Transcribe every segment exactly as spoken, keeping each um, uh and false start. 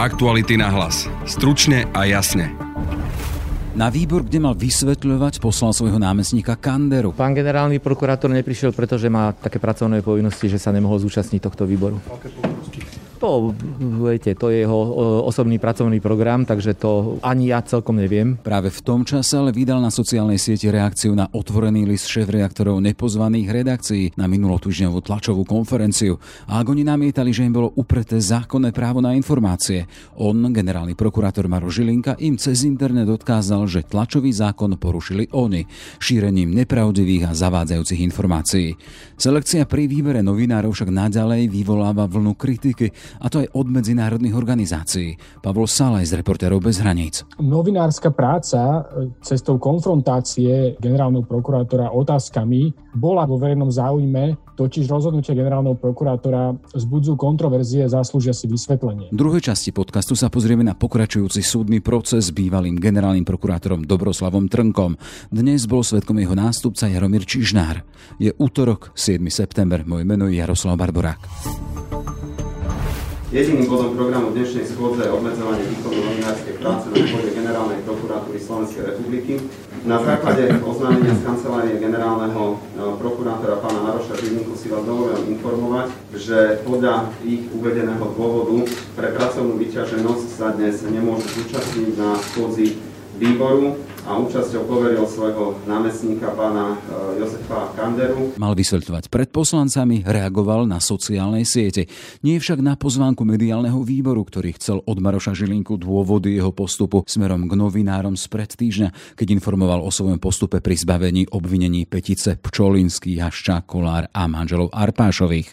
Aktuality na hlas. Stručne a jasne. Na výbor, kde mal vysvetľovať, poslal svojho námestníka Kanderu. Pán generálny prokurátor neprišiel, pretože má také pracovné povinnosti, že sa nemohol zúčastniť tohto výboru. Aké povinnosti? To, viete, to je jeho osobný pracovný program, takže to ani ja celkom neviem. Práve v tom čase ale vydal na sociálnej sieti reakciu na otvorený list šéfredaktorov nepozvaných redakcií na minulotýždňovú tlačovú konferenciu. A ak oni namietali, že im bolo upreté zákonné právo na informácie, on, generálny prokurátor Maroš Žilinka, im cez internet odkázal, že tlačový zákon porušili oni šírením nepravdivých a zavádzajúcich informácií. Selekcia pri výbere novinárov však naďalej vyvoláva vlnu kritiky, a to aj od medzinárodných organizácií. Pavol Szalai z Reportérov bez hraníc. Novinárska práca cestou konfrontácie generálneho prokurátora otázkami bola vo verejnom záujme, totiž rozhodnutia generálneho prokurátora vzbudzujú kontroverzie, zaslúžia si vysvetlenie. V druhej časti podcastu sa pozrieme na pokračujúci súdny proces s bývalým generálnym prokurátorom Dobroslavom Trnkom. Dnes bol svedkom jeho nástupca Jaromír Čižnár. Je útorok, siedmeho september. Moje meno je Jaroslav Barborák. Jediným bodom programu dnešnej schôdze je obmedzovanie výkonu novinárskej práce na pôde generálnej prokuratúry Slovenskej republiky. Na základe oznámenia z kancelárie generálneho prokurátora pána Maroša Žilinku si vás dovolujem informovať, že podľa ich uvedeného dôvodu pre pracovnú vyťaženosť sa dnes nemôžu zúčastniť na schôdzi výboru a účasťou poveril svojho námestníka pána Jozefa Kanderu. Mal vysvetľovať pred poslancami, reagoval na sociálnej siete. Nie však na pozvánku mediálneho výboru, ktorý chcel od Maroša Žilinku dôvody jeho postupu smerom k novinárom spred týždňa, keď informoval o svojom postupe pri zbavení obvinení petice Pčolinský, Haščák, Kolár a manželov Arpášových.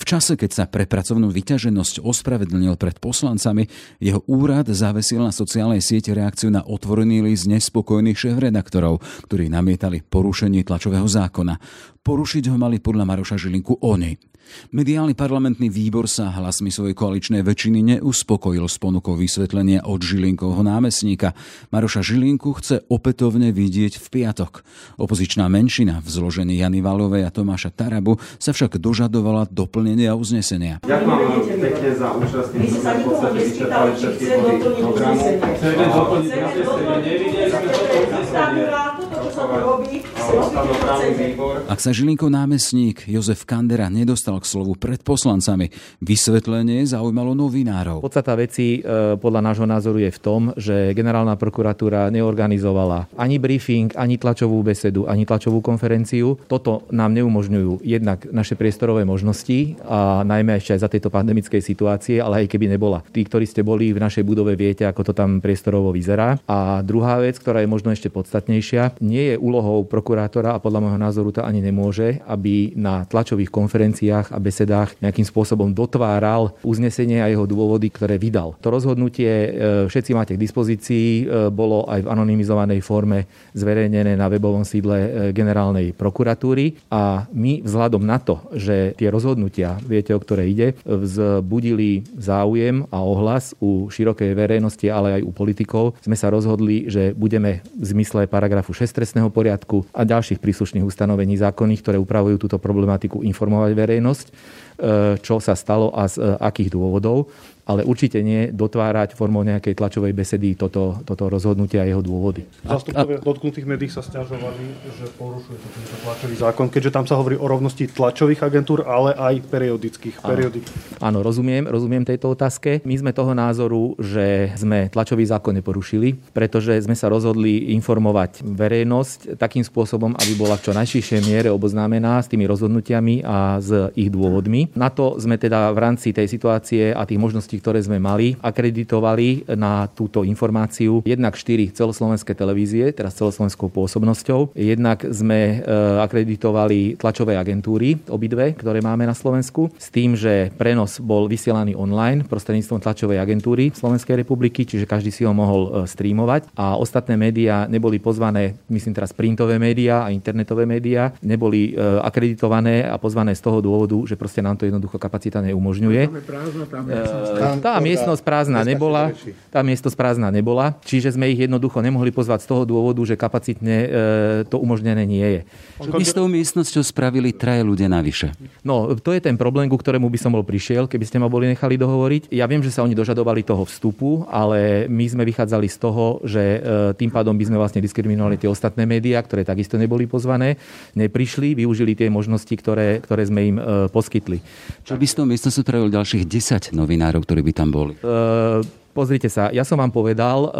V čase, keď sa pre pracovnú vyťaženosť ospravedlnil pred poslancami, jeho úrad zavesil na sociálnej siete reakciu na otvorený list spokojných šéfredaktorov, ktorí namietali porušenie tlačového zákona. Porušiť ho mali podľa Maroša Žilinku oni. Mediálny parlamentný výbor sa hlasmi svojej koaličnej väčšiny neuspokojil s ponukou vysvetlenia od Žilinkovho námestníka. Maroša Žilinku chce opätovne vidieť v piatok. Opozičná menšina v zložení Jany Valovej a Tomáša Tarabu sa však dožadovala doplnenia uznesenia. Ďakujem vám pekne za účasť. My ste sa nikoho nespýtali, či chce doplniť uznesenie. Chceme doplniť uznesenie. Ak sa Žilinkov námestník Jozef Kandera nedostal k slovu pred poslancami, vysvetlenie zaujímalo novinárov. Podstata veci podľa nášho názoru je v tom, že generálna prokuratúra neorganizovala ani briefing, ani tlačovú besedu, ani tlačovú konferenciu. Toto nám neumožňujú jednak naše priestorové možnosti a najmä ešte aj za tejto pandemickej situácie, ale aj keby nebola. Tí, ktorí ste boli v našej budove, viete, ako to tam priestorovo vyzerá. A druhá vec, ktorá je možno ešte podstatnejšia. Nie je úlohou prokurátora a podľa môjho názoru to ani nemôže, aby na tlačových konferenciách a besedách nejakým spôsobom dotváral uznesenie a jeho dôvody, ktoré vydal. To rozhodnutie všetci máte k dispozícii, bolo aj v anonymizovanej forme zverejnené na webovom sídle generálnej prokuratúry a my vzhľadom na to, že tie rozhodnutia, viete, o ktoré ide, vzbudili záujem a ohlas u širokej verejnosti, ale aj u politikov, sme sa rozhodli, že budeme v zmysle paragrafu šesť trestného poriadku a ďalších príslušných ustanovení zákonných, ktoré upravujú túto problematiku, informovať verejnosť, čo sa stalo a z akých dôvodov, ale určite nie dotvárať formou nejakej tlačovej besedy toto, toto rozhodnutie a jeho dôvody. Zástupcovia dotknutých médií sa sťažovali, že porušuje tento tlačový zákon, keďže tam sa hovorí o rovnosti tlačových agentúr, ale aj periodických. Periodik. Áno, rozumiem, rozumiem tejto otázke. My sme toho názoru, že sme tlačový zákon neporušili, pretože sme sa rozhodli informovať verejnosť takým spôsobom, aby bola v čo najširšej miere oboznámená s tými rozhodnutiami a s ich dôvodmi. Na to sme teda v rámci tej situácie a tých možností, ktoré sme mali, akreditovali na túto informáciu jednak štyri celoslovenské televízie, teraz celoslovenskou pôsobnosťou. Jednak sme akreditovali tlačové agentúry, obidve, ktoré máme na Slovensku, s tým, že prenos bol vysielaný online prostredníctvom tlačovej agentúry Slovenskej republiky, čiže každý si ho mohol streamovať a ostatné médiá neboli pozvané, myslím teraz printové médiá a internetové médiá, neboli akreditované a pozvané z toho dôvodu, že proste nám to jednoducho kapacita neumožňuje. Tam je prázdna, tam je Tá miestnosť prázdna nebola. Tá miestnosť prázdna nebola, čiže sme ich jednoducho nemohli pozvať z toho dôvodu, že kapacitne e, to umožnené nie je. My s tou miestnosťou spravili traje ľudia navyše. No, to je ten problém, ku ktorému by som bol prišiel, keby ste ma boli nechali dohovoriť. Ja viem, že sa oni dožadovali toho vstupu, ale my sme vychádzali z toho, že e, tým pádom by sme vlastne diskriminovali tie ostatné médiá, ktoré takisto neboli pozvané, neprišli, využili tie možnosti, ktoré, ktoré sme im e, poskytli. Čo by s tou miestnosťou trajalo ďalších desať novinárov, ktorí by tam boli? E, Pozrite sa, ja som vám povedal,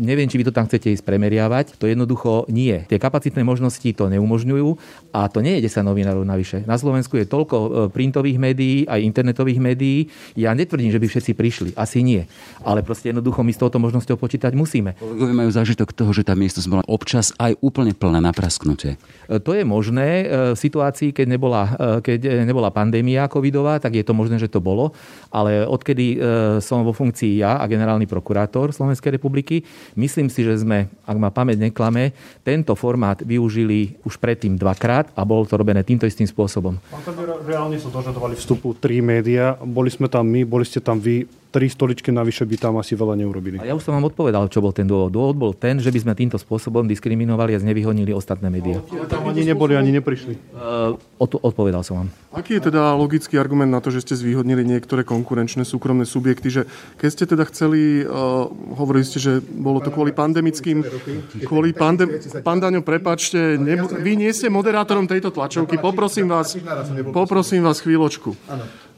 neviem, či vy to tam chcete ísť premeriavať, to jednoducho nie. Tie kapacitné možnosti to neumožňujú a to nie je desať novinárov navyše. Na Slovensku je toľko printových médií, aj internetových médií. Ja netvrdím, že by všetci prišli, asi nie. Ale proste jednoducho my s touto možnosťou počítať musíme. Kolegovia majú zážitok toho, že tá miestnosť bola občas aj úplne plná na prasknutie. To je možné v situácii, keď nebola, keď nebola pandémia covidová, tak je to možné, že to bolo, ale odkedy som vo funkcii ja a generálny prokurátor Slovenskej republiky. Myslím si, že sme, ak ma pamäť neklame, tento formát využili už predtým dvakrát a bolo to robené týmto istým spôsobom. Pán Kandera, reálne sa dožadovali vstupu tri médiá. Boli sme tam my, boli ste tam vy. Tri stoličky navyše by tam asi veľa neurobili. A ja už som vám odpovedal, čo bol ten dôvod. Dôvod bol ten, že by sme týmto spôsobom diskriminovali a znevýhodnili ostatné médiá. No, tam ani neboli, ani neprišli. Uh, od, odpovedal som vám. Aký je teda logický argument na to, že ste zvýhodnili niektoré konkurenčné súkromné subjekty? Že keď ste teda chceli, uh, hovorili ste, že bolo to kvôli pandemickým... Kvôli pandem... Pán Daňo, prepáčte, nebu... vy nie ste moderátorom tejto tlačovky. Poprosím vás, poprosím vás chvíľočku.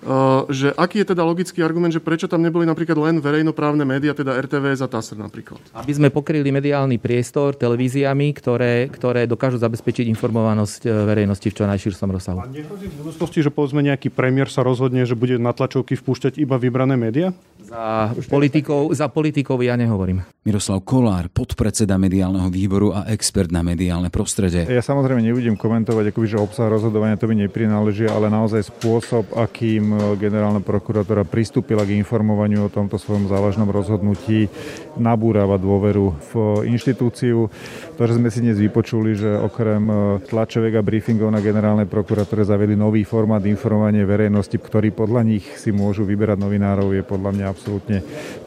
Uh, že aký je teda logický argument, že prečo tam neboli napríklad len verejnoprávne médiá, teda er té vé es a TASR napríklad? Aby sme pokryli mediálny priestor televíziami, ktoré, ktoré dokážu zabezpečiť informovanosť verejnosti v čo najširšom rozsahu. A nehrozí v budúcnosti, že povedzme nejaký premiér sa rozhodne, že bude na tlačovky vpúšťať iba vybrané médiá? Za politikov, za politikov ja nehovorím. Miroslav Kolár, podpredseda mediálneho výboru a expert na mediálne prostredie. Ja samozrejme nebudem komentovať, akoby, že obsah rozhodovania to mi neprináleží, ale naozaj spôsob, akým generálna prokurátora pristúpila k informovaniu o tomto svojom závažnom rozhodnutí, nabúrava dôveru v inštitúciu. To, že sme si dnes vypočuli, že okrem tlačoviek a briefingov na generálnej prokuratúre zaviedli nový formát informovania verejnosti, ktorý podľa nich si môžu vyberať novinárov, je podľa mňa absolútne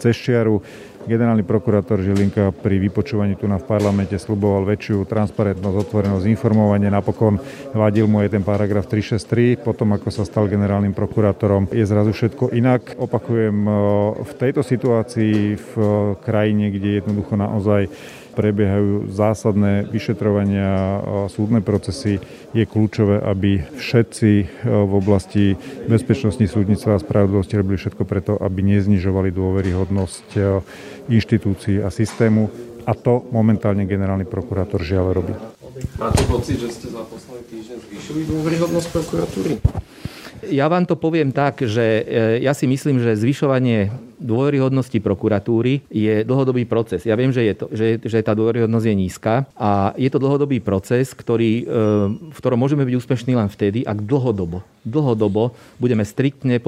cez čiaru. Generálny prokurátor Žilinka pri vypočúvaní tu na v parlamente sľuboval väčšiu transparentnosť, otvorenosť, informovanie. Napokon vadil mu aj ten paragraf tri šesť tri. Potom, ako sa stal generálnym prokurátorom, je zrazu všetko inak. Opakujem, v tejto situácii v krajine, kde jednoducho naozaj prebiehajú zásadné vyšetrovania, súdne procesy, je kľúčové, aby všetci v oblasti bezpečnosti, súdnictva a spravodlivosti robili všetko preto, aby neznižovali dôveryhodnosť inštitúcií a systému. A to momentálne generálny prokurátor žiaľ robí. Máte pocit, že ste za posledný týždeň zvýšili dôveryhodnosť prokuratúry? Ja vám to poviem tak, že ja si myslím, že zvyšovanie dôveryhodnosti prokuratúry je dlhodobý proces. Ja viem, že, je to, že, že tá dôveryhodnosť je nízka a je to dlhodobý proces, ktorý, v ktorom môžeme byť úspešní len vtedy, ak dlhodobo, dlhodobo budeme striktne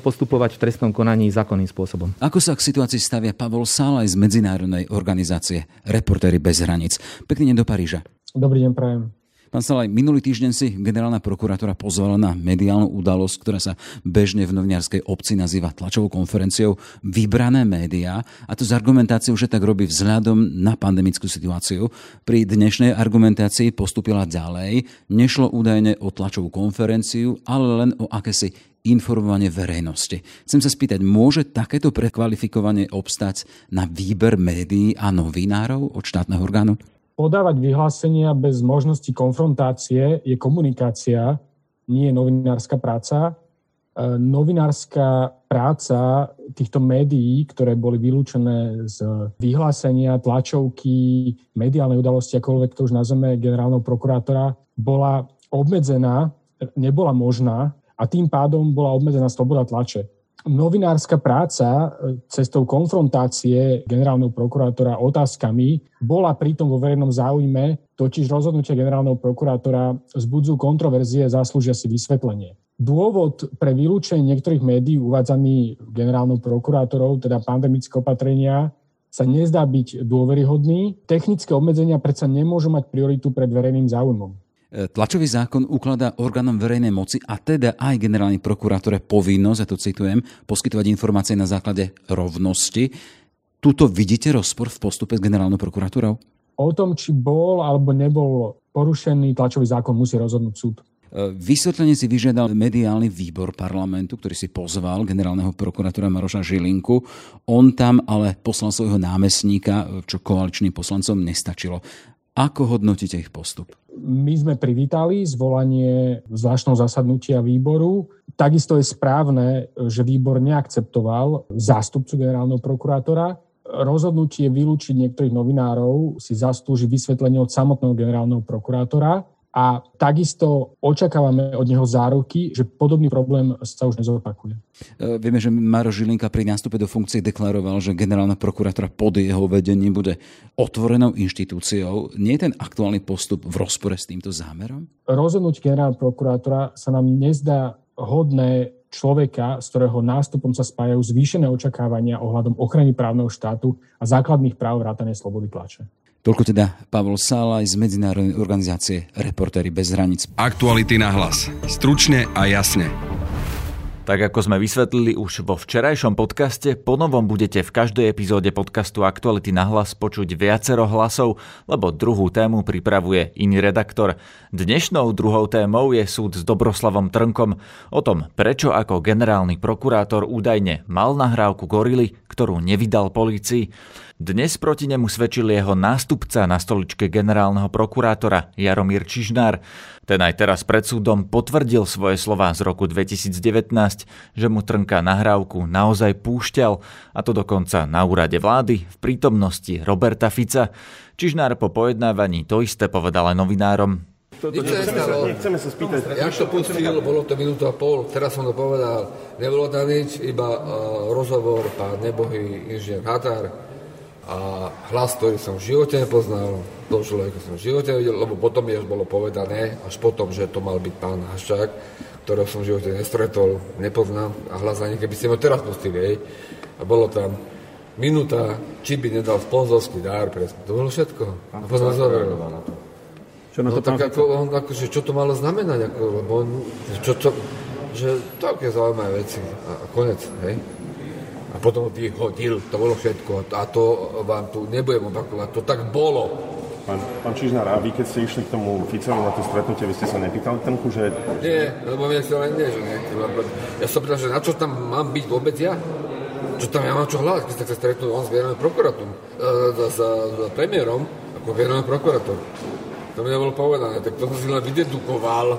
postupovať v trestnom konaní zákonným spôsobom. Ako sa k situácii stavia Pavol Szalai z medzinárodnej organizácie Reportéri bez hraníc? Pekne do Paríža. Dobrý deň, prajem. Pán Szalai, minulý týždeň si generálna prokuratúra pozvala na mediálnu udalosť, ktorá sa bežne v novniarskej obci nazýva tlačovou konferenciou, vybrané médiá, a to z argumentáciou, že tak robí vzhľadom na pandemickú situáciu. Pri dnešnej argumentácii postúpila ďalej. Nešlo údajne o tlačovú konferenciu, ale len o akési informovanie verejnosti. Chcem sa spýtať, môže takéto prekvalifikovanie obstať na výber médií a novinárov od štátneho orgánu? Podávať vyhlásenia bez možnosti konfrontácie je komunikácia, nie je novinárska práca. Novinárska práca týchto médií, ktoré boli vylúčené z vyhlásenia, tlačovky, mediálnej udalosti, akoľvek to už nazveme, generálneho prokurátora, bola obmedzená, nebola možná a tým pádom bola obmedzená sloboda tlače. Novinárska práca cestou konfrontácie generálneho prokurátora otázkami bola pritom vo verejnom záujme, totiž rozhodnutia generálneho prokurátora vzbudzujú kontroverzie, zaslúžia si vysvetlenie. Dôvod pre vylúčenie niektorých médií uvádzaný generálnou prokurátorou, teda pandemické opatrenia, sa nezdá byť dôveryhodný. Technické obmedzenia predsa nemôžu mať prioritu pred verejným záujmom. Tlačový zákon ukladá orgánom verejnej moci a teda aj generálnej prokurátore povinnosť, a to citujem, poskytovať informácie na základe rovnosti. Tuto vidíte rozpor v postupe s generálnou prokuratúrou? O tom, či bol alebo nebol porušený tlačový zákon, musí rozhodnúť súd. Vysvetlenie si vyžiadal mediálny výbor parlamentu, ktorý si pozval generálneho prokurátora Maroša Žilinku. On tam ale poslal svojho námestníka, čo koaličným poslancom nestačilo. Ako hodnotíte ich postup? My sme privítali zvolanie zvláštneho zasadnutia výboru. Takisto je správne, že výbor neakceptoval zástupcu generálneho prokurátora. Rozhodnutie vylúčiť niektorých novinárov si zaslúži vysvetlenie od samotného generálneho prokurátora a takisto očakávame od neho záruky, že podobný problém sa už nezopakuje. Vieme, že Maroš Žilinka pri nástupe do funkcie deklaroval, že generálna prokuratúra pod jeho vedením bude otvorenou inštitúciou. Nie je ten aktuálny postup v rozpore s týmto zámerom? Rozhodnutie generálna prokurátora sa nám nezdá hodné človeka, z ktorého nástupom sa spájajú zvýšené očakávania ohľadom ochrany právneho štátu a základných práv vrátane slobody tlače. Toľko teda Pavol Szalai z medzinárodnej organizácie Reportéri bez hraníc. Aktuality na hlas. Stručne a jasne. Tak ako sme vysvetlili už vo včerajšom podcaste, ponovom budete v každej epizóde podcastu Aktuality na hlas počuť viacero hlasov, lebo druhú tému pripravuje iný redaktor. Dnešnou druhou témou je súd s Dobroslavom Trnkom. O tom, prečo ako generálny prokurátor údajne mal nahrávku Gorily, ktorú nevydal polícii. Dnes proti nemu svedčil jeho nástupca na stoličke generálneho prokurátora Jaromír Čižnár. Ten aj teraz pred súdom potvrdil svoje slová z roku dvetisíc devätnásť, že mu Trnka nahrávku naozaj púšťal, a to dokonca na úrade vlády v prítomnosti Roberta Fica. Čižnár po pojednávaní to isté povedal aj novinárom. Toto, nič sa nestalo. Nechceme sa spýtať. Ja to pustil, bolo to minútu a pol, teraz som to povedal. Nebolo tam nič, iba uh, rozhovor pán nebohý inžinier Határ a hlas, ktorý som v živote nepoznal. To človeka som v živote nevidel, lebo potom je už bolo povedané, až potom, že to mal byť pán Haščák, ktorého som v živote nestretol, nepoznám, a hlasanie, keby ste ho teraz pustili, hej. A bolo tam minúta, či by nedal sponzorský dár, presne. To bolo všetko. A potom zareagoval na to. Čo na to, no, tak ako, on, akože, čo to malo znamenať, ako, lebo on, čo to, že také zaujímavé veci a, a konec, hej. A potom ho vyhodil, to bolo všetko, a to vám tu nebudem opakovať, to tak bolo. Pán, pán Čižnár, a vy keď ste išli k tomu Ficovi na to stretnutie, vy ste sa nepýtali Trnku, že... Nie, lebo mňa sa len nie, že nie. Ja som pýtal, že na čo tam mám byť vôbec ja? Čo tam ja mám čo hľadať, keď sa stretnú on s generálnym prokurátorom, s premiérom, ako generálny prokurátor. To mi nebolo povedané, tak to som si len vydedukoval,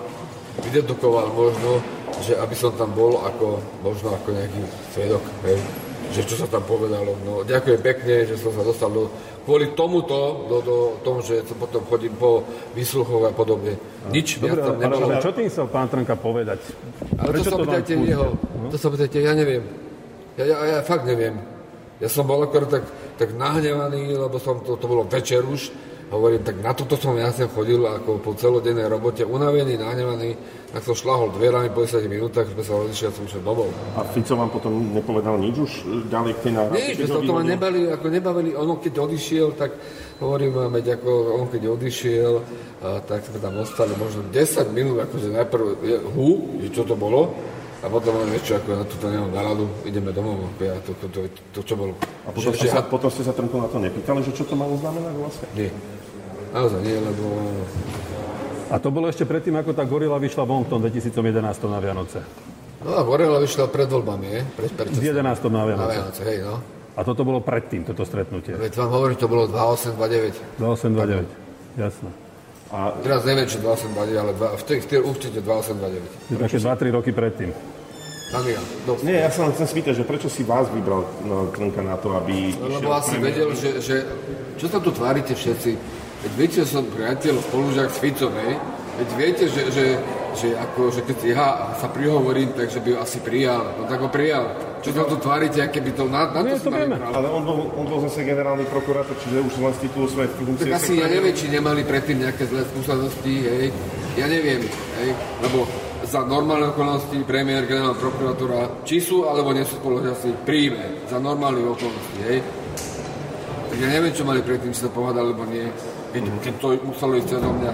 vydedukoval možno, že aby som tam bol ako, možno ako nejaký svedok, hej. Že čo sa tam povedalo. No, ďakujem pekne, že som sa dostal do, kvôli tomuto, do, do tomu, že potom chodím po výsluchoch a podobne. Nič dobre, viac tam nebolo. Ale čo tým chcel pán Trnka povedať? A to, to sa pýtajte jeho. To sa pýtajte, ja neviem. Ja, ja, ja fakt neviem. Ja som bol akorát tak, tak nahnevaný, lebo som to, to bolo večer už. Hovorím, tak na toto som ja sem chodil ako po celodennej robote, unavený, nahnevaný, tak som šľahol dverami po desať minútach, sme sa rozlišili a som šiel domov. A Fico vám potom nepovedal nič už ďalej k tej nahrávke? Nič, sme sa o tom nebali, ako nebavili. Ono keď odišiel, tak hovorím, máme ďako, on keď odišiel, a tak sme tam ostali možno desať minút, akože najprv je, hú, že čo to bolo, a potom len väčšie, ako ja toto nemám náladu, ideme domov, ja to, to, to, to čo bolo. A potom, že, ste, sa, ja... potom ste sa Trnku na to nepýtali, že čo to malo znamenať vlastne? Nie. Naozaj nie, lebo... A to bolo ešte predtým, ako tá Gorila vyšla von v tom dvetisíc jedenásť na Vianoce. No a Gorila vyšla pred voľbami, je? Pred perčasným. V jedenáctom na Vianoce. Na Vianoce, hej, no. A toto bolo predtým, toto stretnutie. Veď vám hovorím, to bolo dvadsaťosem dvadsaťdeväť. dvadsaťosem dvadsaťdeväť, jasné. A teraz neviem, či dvadsaťosem dvadsaťdeväť, ale dva, v tej určite dvadsaťosem dvadsaťdeväť. Také dva tri roky predtým. Ja, Nie, ja sa len chcem spýtať, že prečo si vás vybral no, Trnka na to, aby... Lebo asi prém... vedel, že, že... Čo sa tu tvárite všetci? Veď viete, že som priateľ, spolužiak s Ficom, hej? Veď viete, že, že, že, ako, že keď ja sa prihovorím, takže by ho asi prijal. No tak ho prijal. Čo tam to tvárite, aké by to na, na to spravili? Ale on bol, on bol zase generálny prokurátor, čiže už len z titulu svoje funkcie... Tak asi sektory. Ja neviem, či nemali predtým nejaké zlé skúsenosti, hej. Ja neviem, hej. Lebo za normálne okolnosti premiér, generálna prokuratúra, či sú, alebo nie sú spoložiaci, príjme. Za normálne okolnosti, hej. Tak ja neviem, čo mali predtým, či sa povedal, alebo nie. Keď, keď to muselo ísť cez mňa.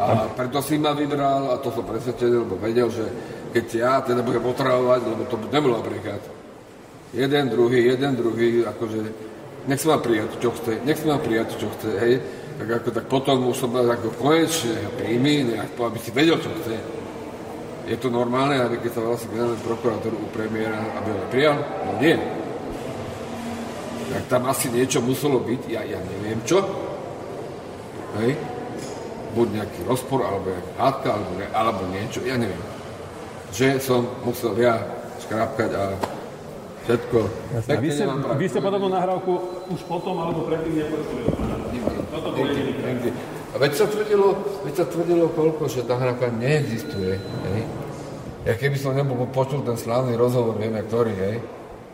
A preto si ma vybral a to som presvedčený, lebo vedel, že keď ja teda budem potravovať, lebo to nebolo napríklad. Jeden, druhý, jeden, druhý, akože nech sa ma prijať, čo chce, nech sa ma prijať, čo chce, hej. Tak ako tak potom už som ako konečne príjmy, aby si vedel, čo chce. Je to normálne, aby keď sa vlastne generálny prokurátor u premiéra, aby ho neprijal? No nie. Tak tam asi niečo muselo byť, ja, ja neviem čo. Hej. Buď nejaký rozpor, alebo hádka, alebo, alebo niečo, ja neviem. Že som musel ja škrápkať a všetko. Jasne, vy ste, vy ste podobnú nahrávku už potom, alebo predtým nepočuli? Toto bol jediný krát. A veď sa tvrdilo, veď sa tvrdilo koľko, že tá nahrávka neexistuje. Hej. Ja keby som nebol počul ten slávny rozhovor, vieme ktorý, hej.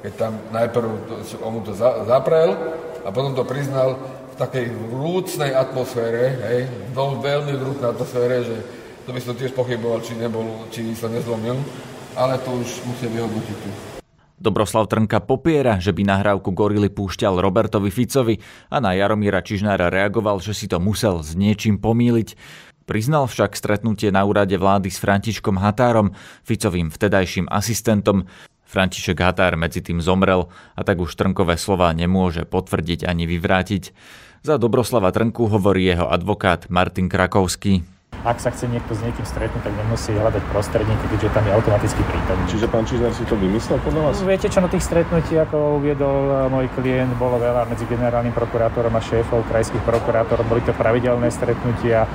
Keď tam najprv to, on mu to za, zaprel a potom to priznal v takej vrúcnej atmosfére, hej, no, veľmi vrúcnej atmosfére, že to by som tiež pochyboval, či nebol, či sa nezlomil, ale to už musím vyhodnotiť tu. Dobroslav Trnka popiera, že by nahrávku Gorily púšťal Robertovi Ficovi a na Jaromíra Čižnára reagoval, že si to musel s niečím pomýliť. Priznal však stretnutie na úrade vlády s Františkom Határom, Ficovým vtedajším asistentom. František Határ medzi tým zomrel a tak už Trnkové slová nemôže potvrdiť ani vyvrátiť. Za Dobroslava Trnku hovorí jeho advokát Martin Krakovský. Ak sa chce niekto s niekým stretnúť, tak nemusí hľadať prostredníky, keďže tam je automaticky prítomný. Čiže pán Čižnár si to vymyslel podľa vás? Viete čo, no tých stretnutí, ako uviedol môj klient, bolo veľa medzi generálnym prokurátorom a šéfom krajských prokurátorov. Boli to pravidelné stretnutia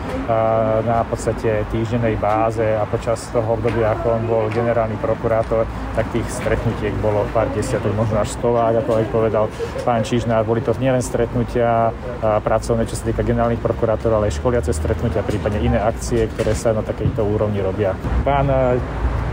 na podstate týždennej báze a počas toho obdobia, ako on bol generálny prokurátor, tak tých stretnutiek bolo pár desiatok, možno až stovák, ako aj povedal pán Čižnár. Boli to nielen stretnutia pracovné, čo sa týka generálnych prokurátorov, ale aj školiace stretnutia, prípadne iné akcie, ktoré sa na takejto úrovni robia. Pán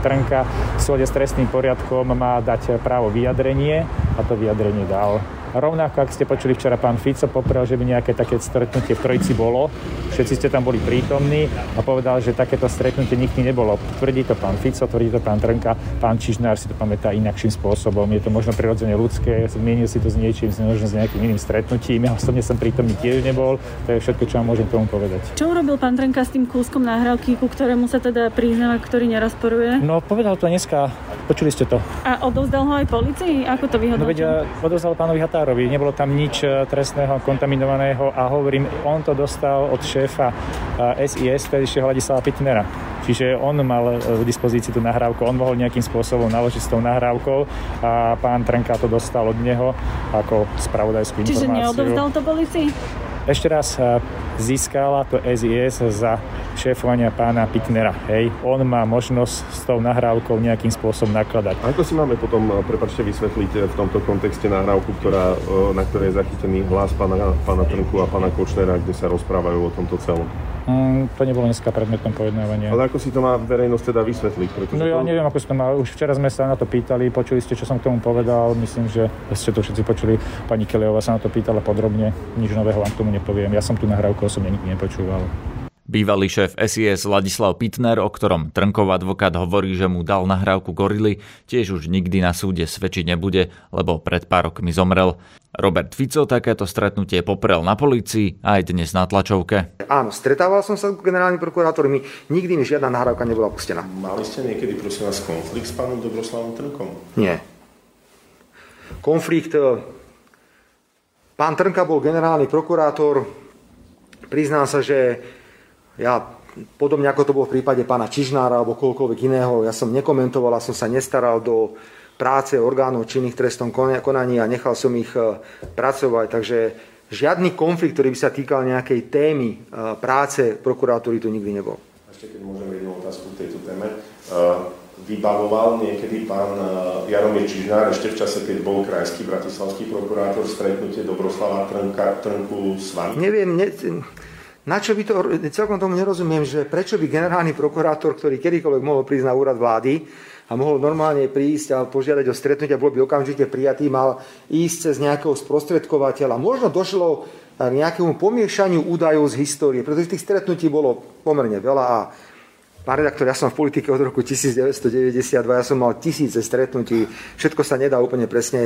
Trnka v súlade s trestným poriadkom má dať právo vyjadrenie a to vyjadrenie dal. Rovnako, ak ste počuli včera, pán Fico poprel, že by nejaké také stretnutie v Trojici bolo. Všetci ste tam boli prítomní a povedal, že takéto stretnutie nikdy nebolo. Tvrdí to pán Fico, tvrdí to pán Trnka, pán Čižnár si to pamätá inakším spôsobom. Je to možno prirodzene ľudské, zmienil si to s niečím, možno s nejakým iným stretnutím. Ja osobne som prítomný tiež nebol, to je všetko, čo vám môžem k tomu povedať. Čo urobil pán Trnka s tým kúskom nahrávky, ku ktorému sa teda priznáva, ktorý nerozporuje? No povedal to dneska, počuli ste to. A odovzdal ho aj polícii, ako to vyhodnotil? Odovzdal pánovi Határovi. Nebolo tam nič trestného, kontaminovaného a hovorím, on to dostal od šéfa es í es, vtedajšieho Ladislava Pitnera. Čiže on mal v dispozícii tú nahrávku, on mohol nejakým spôsobom naložiť s tou nahrávkou a pán Trnka to dostal od neho ako spravodajskú informáciu. Čiže neodovzdal to polícii? Ešte raz, získala to es í es za šéfovania pána Pitnera. Hej, on má možnosť s tou nahrávkou nejakým spôsobom nakladať. Ako si máme potom, prepáčte, vysvetliť v tomto kontexte nahrávku, ktorá, na ktorej je zachytený hlas pána, pána Trnku a pána Kočnera, kde sa rozprávajú o tomto celom? Mm, to nebolo dneska predmetom pojednávania. Ale ako si to má verejnosť teda vysvetliť? No ja to... neviem, ako si to má. Už včera sme sa na to pýtali, počuli ste, čo som k tomu povedal. Myslím, že ste to všetci počuli. Pani Kelejová sa na to pýtala podrobne. Nič nového vám k tomu nepoviem. Ja som tú nahrávku osobne nikdy nepočúval. Bývalý šéf es í es Ladislav Pitner, o ktorom Trnkov advokát hovorí, že mu dal nahrávku Gorily, tiež už nikdy na súde svedčiť nebude, lebo pred pár rokmi zomrel. Robert Fico takéto stretnutie poprel na polícii a aj dnes na tlačovke. Áno, stretával som sa s generálnym prokurátormi, nikdy mi žiadna nahrávka nebola pustená. Mali ste niekedy, prosím vás, konflikt s pánom Dobroslavom Trnkom? Nie. Konflikt... Pán Trnka bol generálny prokurátor, priznám sa, že... Ja, podobne ako to bolo v prípade pána Čižnára alebo koľkoľvek iného, ja som nekomentoval a som sa nestaral do práce orgánov činných v trestnom konaní a nechal som ich pracovať. Takže žiadny konflikt, ktorý by sa týkal nejakej témy práce prokuratúry, tu nikdy nebol. Ešte keď môžem jednu otázku k tejto téme. Vybavoval niekedy pán Jaromír Čižnár ešte v čase, keď bol krajský bratislavský prokurátor, stretnutie Dobroslava Trnka, Trnku s vami? Neviem, ne... Na čo by to, celkom tomu nerozumiem, že prečo by generálny prokurátor, ktorý kedykoľvek mohol prísť na úrad vlády a mohol normálne prísť a požiadať o stretnutie a bol by okamžite prijatý, mal ísť cez nejakého sprostredkovateľa. Možno došlo k nejakému pomiešaniu údajov z histórie, pretože tých stretnutí bolo pomerne veľa a pán redaktor, ja som v politike od roku devätnásťstodeväťdesiatdva, ja som mal tisíce stretnutí, všetko sa nedá úplne presne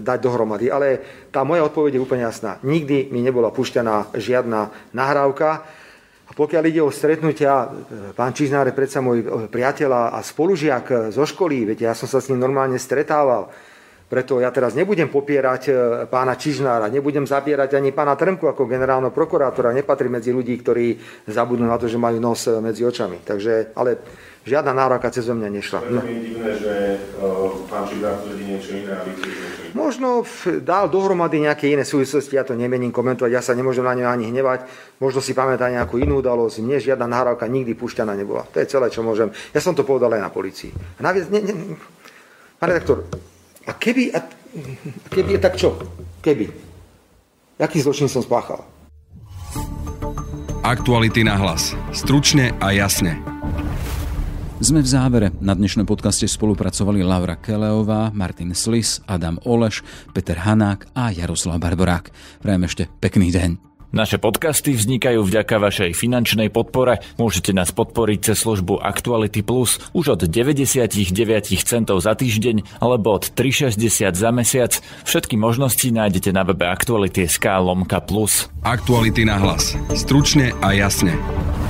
dať dohromady, ale tá moja odpoveď je úplne jasná. Nikdy mi nebola pušťaná žiadna nahrávka A pokiaľ ide o stretnutia, pán Čižnár je predsa môj priateľ a spolužiak zo školy, viete, ja som sa s ním normálne stretával, preto ja teraz nebudem popierať pána Čižnára, nebudem zapierať ani pána Trnku ako generálneho prokurátora, nepatrí medzi ľudí, ktorí zabudnú na to, že majú nos medzi očami. Takže, ale žiadna nároka cez mňa nešla. To je divné, že pán Čižnár tvrdí niečo iné a vy tvrdí niečo iné. Možno dal dohromady nejaké iné súvislosti, ja to nemením komentovať, ja sa nemôžem na ňa ani hnevať, možno si pamätá nejakú inú udalosť, mne žiadna nároka nikdy púšťaná nebola. To je celé, čo môžem. Ja som to povedal aj na polícii. Naviac, ne, ne, pán redaktor, a keby, a keby, tak čo? Keby. Jaký zločin som spáchal? Aktuality na hlas. Stručne a jasne. Sme v závere. Na dnešnom podcaste spolupracovali Laura Keleová, Martin Slis, Adam Oleš, Peter Hanák a Jaroslav Barborák. Prajem ešte pekný deň. Naše podcasty vznikajú vďaka vašej finančnej podpore. Môžete nás podporiť cez službu Aktuality Plus už od deväťdesiatdeväť centov za týždeň alebo od tri šesťdesiat za mesiac. Všetky možnosti nájdete na webe aktuality bodka es ká lomka plus. Aktuality na hlas. Stručne a jasne.